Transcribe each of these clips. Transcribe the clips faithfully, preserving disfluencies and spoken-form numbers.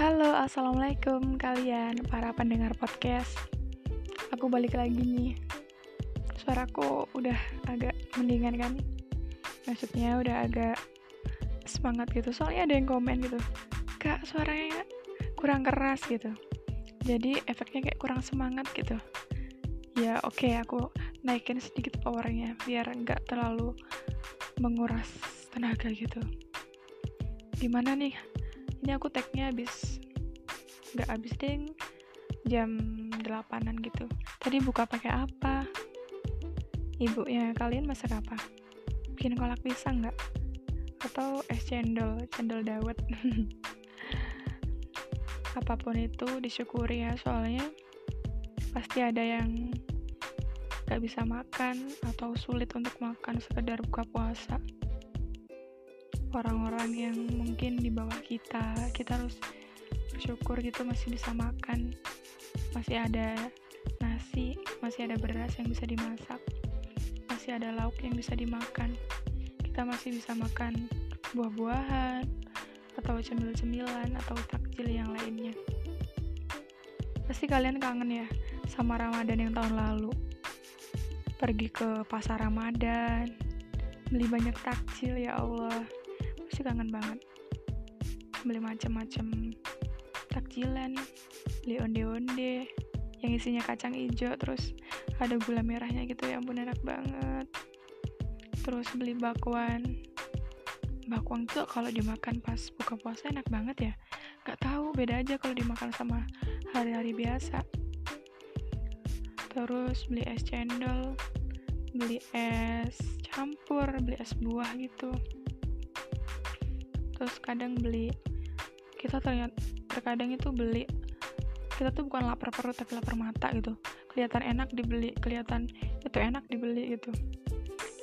Halo, assalamualaikum kalian para pendengar podcast. Aku balik lagi nih. Suaraku udah agak mendingan kan? Maksudnya udah agak semangat gitu. Soalnya ada yang komen gitu, "Kak, suaranya kurang keras gitu." Jadi efeknya kayak kurang semangat gitu. Ya oke, okay, aku naikin sedikit powernya biar nggak terlalu menguras tenaga gitu. Gimana nih? Ini aku tag-nya habis nggak habis ding jam delapanan gitu. Tadi buka pakai apa? Ibunya kalian masak apa? Bikin kolak pisang nggak? Atau es cendol, cendol dawet? Apapun itu disyukuri ya, soalnya pasti ada yang nggak bisa makan atau sulit untuk makan sekedar buka puasa. Orang-orang yang mungkin di bawah kita, kita harus bersyukur gitu masih bisa makan, masih ada nasi, masih ada beras yang bisa dimasak, masih ada lauk yang bisa dimakan, kita masih bisa makan buah-buahan atau cemil-cemilan atau takjil yang lainnya. Pasti kalian kangen ya sama Ramadan yang tahun lalu, pergi ke pasar Ramadan beli banyak takjil. Ya Allah, pasti kangen banget beli macam-macam takjilan, beli onde-onde yang isinya kacang hijau terus ada gula merahnya gitu, ya ampun enak banget. Terus beli bakwan bakwan tuh kalau dimakan pas buka puasa enak banget ya, nggak tahu, beda aja kalau dimakan sama hari-hari biasa. Terus beli es cendol, beli es campur, beli es buah gitu. Terus kadang beli, kita ternyata terkadang itu beli, kita tuh bukan lapar perut tapi lapar mata gitu, kelihatan enak dibeli, kelihatan itu enak dibeli gitu.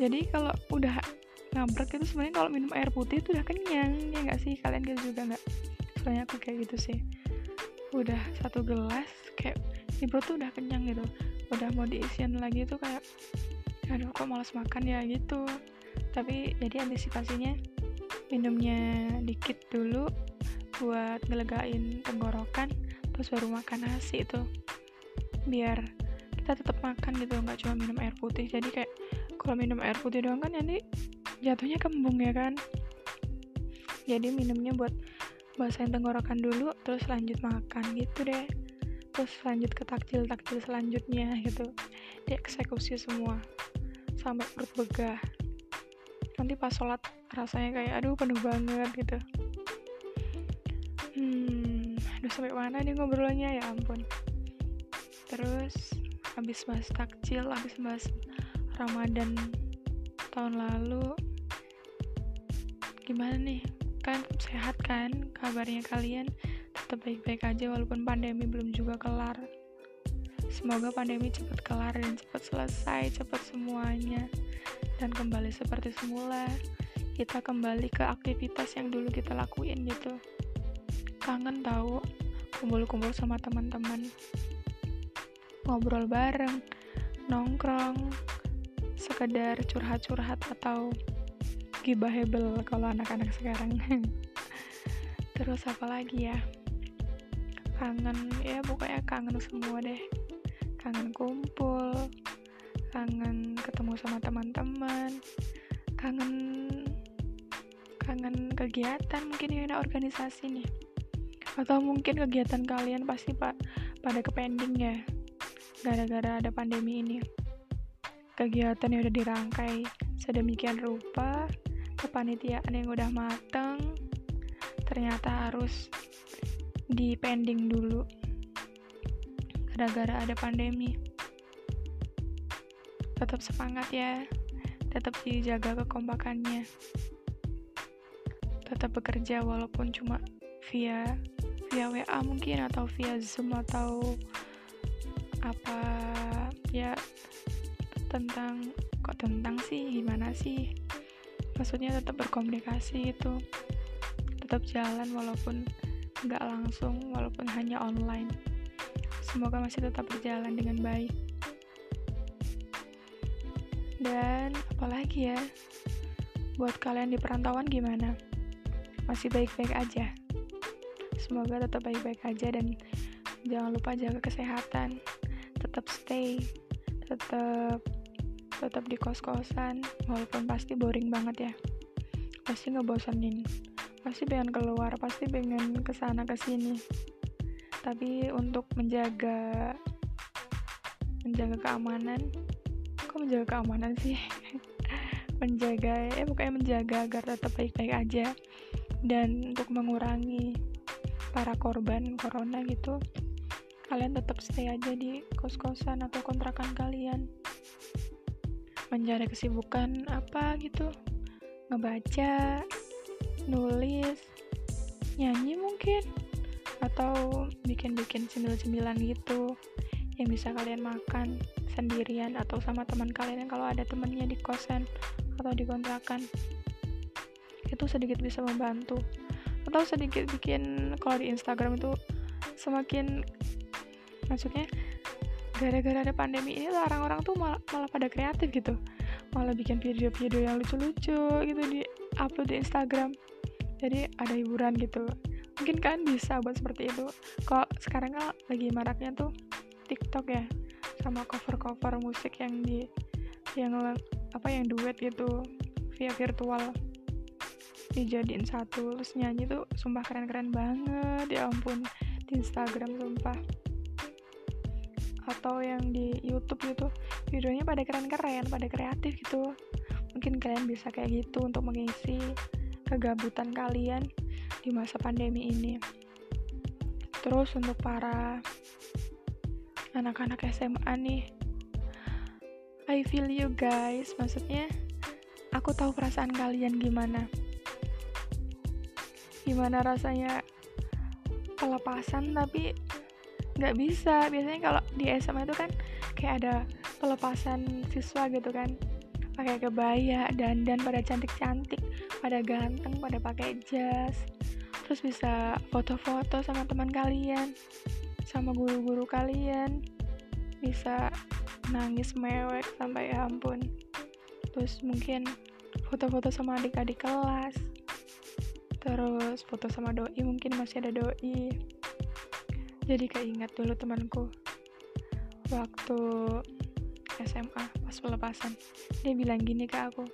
Jadi kalau udah ngabrek itu sebenarnya kalau minum air putih itu udah kenyang, ya nggak sih? Kalian gitu juga nggak? Soalnya aku kayak gitu sih, udah satu gelas kayak di perut tuh udah kenyang gitu, udah mau diisian lagi tuh kayak aduh kok malas makan ya gitu. Tapi jadi antisipasinya minumnya dikit dulu buat ngelegain tenggorokan, terus baru makan nasi itu biar kita tetap makan gitu, nggak cuma minum air putih. Jadi kayak kalau minum air putih doang kan nanti jatuhnya kembung ya kan, jadi minumnya buat basahin tenggorokan dulu terus lanjut makan gitu deh, terus lanjut ke takjil-takjil selanjutnya gitu, dieksekusi semua sampai perut begah. Nanti pas sholat rasanya kayak aduh penuh banget gitu. Hmm, aduh sampai mana nih ngobrolnya, ya ampun. Terus habis bahas takjil, habis bahas Ramadan tahun lalu, gimana nih? Kan sehat kan? Kabarnya kalian tetap baik-baik aja walaupun pandemi belum juga kelar. Semoga pandemi cepat kelar dan cepat selesai, cepat semuanya, dan kembali seperti semula, kita kembali ke aktivitas yang dulu kita lakuin gitu. Kangen tahu, kumpul-kumpul sama teman-teman, ngobrol bareng, nongkrong, sekedar curhat-curhat atau gibah hebel kalau anak-anak sekarang. Terus apa lagi ya? Kangen, ya pokoknya kangen semua deh. Kangen kumpul, kangen ketemu sama teman-teman, kangen kangen kegiatan mungkin ya, organisasi nih, atau mungkin kegiatan kalian pasti pak pada kepending ya gara-gara ada pandemi ini. Kegiatan yang udah dirangkai sedemikian rupa, kepanitiaan yang udah mateng, ternyata harus dipending dulu gara-gara ada pandemi. Tetap semangat ya, tetap dijaga kekompakannya, tetap bekerja walaupun cuma via via W A mungkin, atau via Zoom, atau apa ya, tentang kok tentang sih gimana sih maksudnya, tetap berkomunikasi itu, tetap jalan walaupun nggak langsung, walaupun hanya online. Semoga masih tetap berjalan dengan baik. Dan apalagi ya, buat kalian di perantauan gimana? Masih baik-baik aja? Semoga tetap baik-baik aja, dan jangan lupa jaga kesehatan. Tetap stay, tetap tetap di kos-kosan, walaupun pasti boring banget ya. Pasti ngebosanin. Pasti pengen keluar, pasti pengen kesana kesini. Tapi untuk menjaga menjaga keamanan, kok menjaga keamanan sih? menjaga eh bukannya menjaga agar tetap baik-baik aja, dan untuk mengurangi para korban corona gitu, kalian tetap stay aja di kos-kosan atau kontrakan kalian, mencari kesibukan apa gitu, ngebaca, nulis, nyanyi mungkin, atau bikin-bikin cemil-cemilan gitu yang bisa kalian makan sendirian atau sama teman kalian kalau ada temannya di kosan atau di kontrakan. Itu sedikit bisa membantu, atau sedikit bikin, kalau di Instagram itu semakin, maksudnya gara-gara ada pandemi ini orang-orang tuh malah, malah pada kreatif gitu, malah bikin video-video yang lucu-lucu gitu di upload di Instagram, jadi ada hiburan gitu. Mungkin kalian bisa buat seperti itu. Kalau sekarang kan lagi maraknya tuh TikTok ya, sama cover-cover musik yang di yang apa yang duet gitu via virtual dijadiin satu, terus nyanyi tuh sumpah keren-keren banget, ya ampun, di Instagram sumpah. Atau yang di YouTube gitu, videonya pada keren-keren, pada kreatif gitu. Mungkin kalian bisa kayak gitu untuk mengisi kegabutan kalian di masa pandemi ini. Terus untuk para anak-anak S M A nih, I feel you guys. Maksudnya, aku tahu perasaan kalian gimana. Gimana rasanya pelepasan tapi nggak bisa. Biasanya kalau di S M A itu kan kayak ada pelepasan siswa gitu kan, pakai kebaya, dandan pada cantik-cantik, pada ganteng, pada pakai jas. Terus bisa foto-foto sama teman kalian, sama guru-guru kalian, bisa nangis mewek sampai ya ampun. Terus mungkin foto-foto sama adik-adik kelas, terus foto sama doi, mungkin masih ada doi. Jadi keinget dulu temanku waktu S M A pas pelepasan, dia bilang gini ke aku,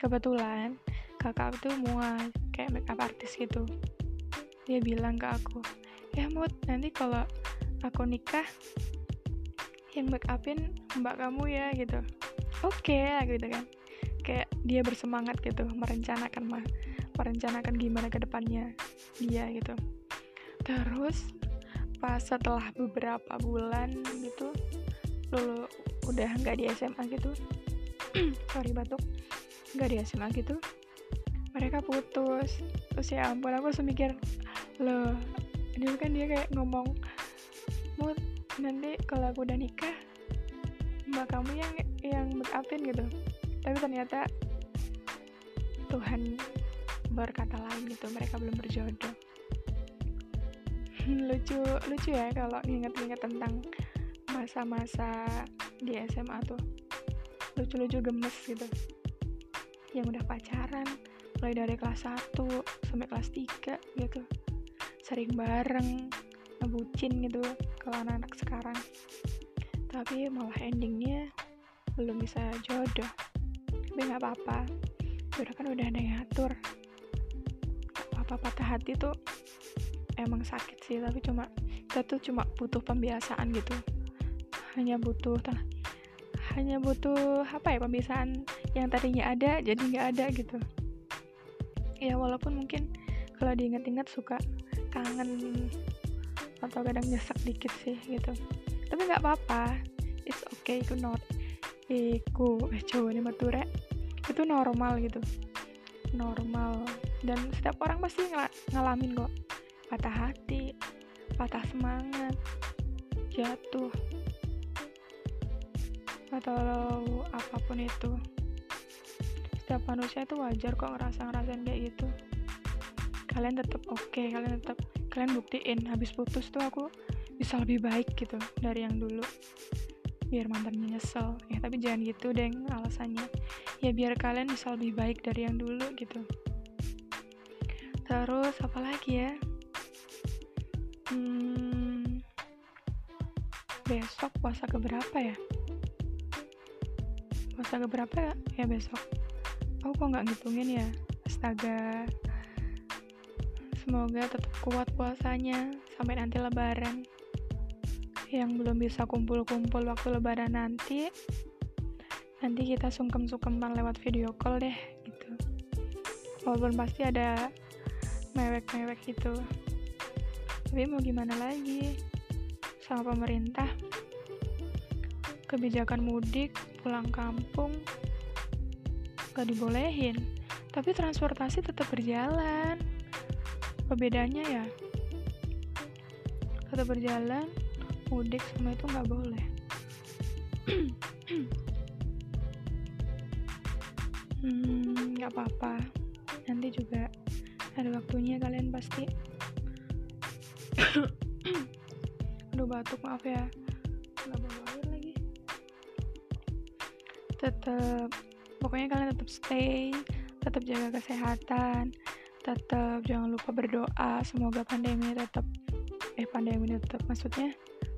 kebetulan kakak itu muat kayak make up artis gitu. Dia bilang ke aku, ya Mut, nanti kalau aku nikah yang make upin mbak kamu ya gitu. Oke lah gitu kan, kayak dia bersemangat gitu, merencanakan mah merencanakan gimana ke depannya dia gitu. Terus pas setelah beberapa bulan gitu, lulu udah nggak di S M A gitu sorry batuk nggak di S M A gitu, mereka putus. Terus ya ampun, aku semikir loh, dulu kan dia kayak ngomong, Mut, nanti kalau aku udah nikah mbak kamu yang yang make upin gitu. Tapi ternyata Tuhan berkata lain gitu, mereka belum berjodoh. lucu lucu ya kalau inget-inget tentang masa-masa di S M A tuh, lucu-lucu gemes gitu. Yang udah pacaran mulai dari kelas satu sampai kelas tiga gitu, sering bareng, ngebucin gitu kalau anak-anak sekarang. Tapi malah endingnya belum bisa jodoh. Tapi gak apa-apa, jodoh kan udah ada yang ngatur. Gak apa-apa, patah hati tuh emang sakit sih, tapi cuma kita tuh cuma butuh pembiasaan gitu. Hanya butuh hanya butuh apa ya, pembiasaan yang tadinya ada jadi gak ada gitu ya. Walaupun mungkin kalau diingat-ingat suka kangen atau kadang nyesek dikit sih gitu, tapi nggak apa-apa, it's okay to not iku eh coba nih mature, itu normal gitu, normal. Dan setiap orang pasti ngel- ngalamin kok, patah hati, patah semangat, jatuh, atau apapun itu. Setiap manusia itu wajar kok ngerasa-ngerasain kayak gitu. Kalian tetap oke, okay, kalian tetap kalian buktiin habis putus tuh aku bisa lebih baik gitu dari yang dulu, biar mantannya nyesel ya. Tapi jangan gitu deng alasannya, ya biar kalian bisa lebih baik dari yang dulu gitu. Terus apa lagi ya, Hmm, besok puasa keberapa ya? Puasa keberapa ya, ya besok? Aku kok nggak ngitungin ya? Astaga. Semoga tetap kuat puasanya sampai nanti lebaran. Yang belum bisa kumpul-kumpul waktu lebaran nanti, nanti kita sungkem-sungkeman lewat video call deh, gitu. Walaupun pasti ada mewek-mewek gitu. Tapi mau gimana lagi? Sama pemerintah, kebijakan mudik, pulang kampung, gak dibolehin. Tapi transportasi tetap berjalan. Apa bedanya ya? Tetap berjalan, mudik sama itu gak boleh. Hmm, gak apa-apa. Nanti juga ada waktunya kalian pasti. Aduh batuk, maaf ya, nggak bawa air lagi. Tetap, pokoknya kalian tetap stay, tetap jaga kesehatan, tetap jangan lupa berdoa semoga pandemi tetap eh pandemi tetap maksudnya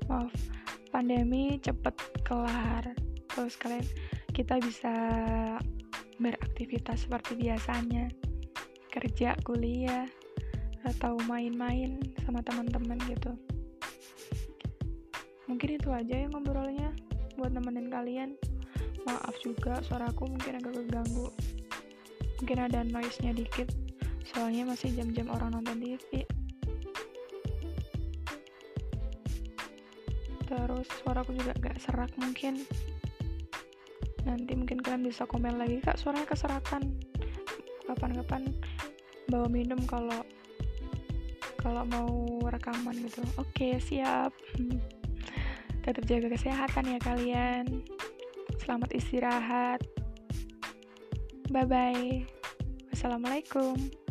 maaf pandemi cepet kelar, terus kalian kita bisa beraktivitas seperti biasanya, kerja, kuliah, atau main-main sama teman-teman gitu. Mungkin itu aja yang ngobrolnya buat nemenin kalian. Maaf juga suaraku mungkin agak keganggu, mungkin ada noise-nya dikit, soalnya masih jam-jam orang nonton T V. Terus suaraku juga agak serak mungkin. Nanti mungkin kalian bisa komen lagi, Kak suaranya keserakan, kapan-kapan bawa minum kalau kalau mau rekaman gitu. Oke, siap. Tetap jaga kesehatan ya kalian. Selamat istirahat. Bye-bye. Wassalamualaikum.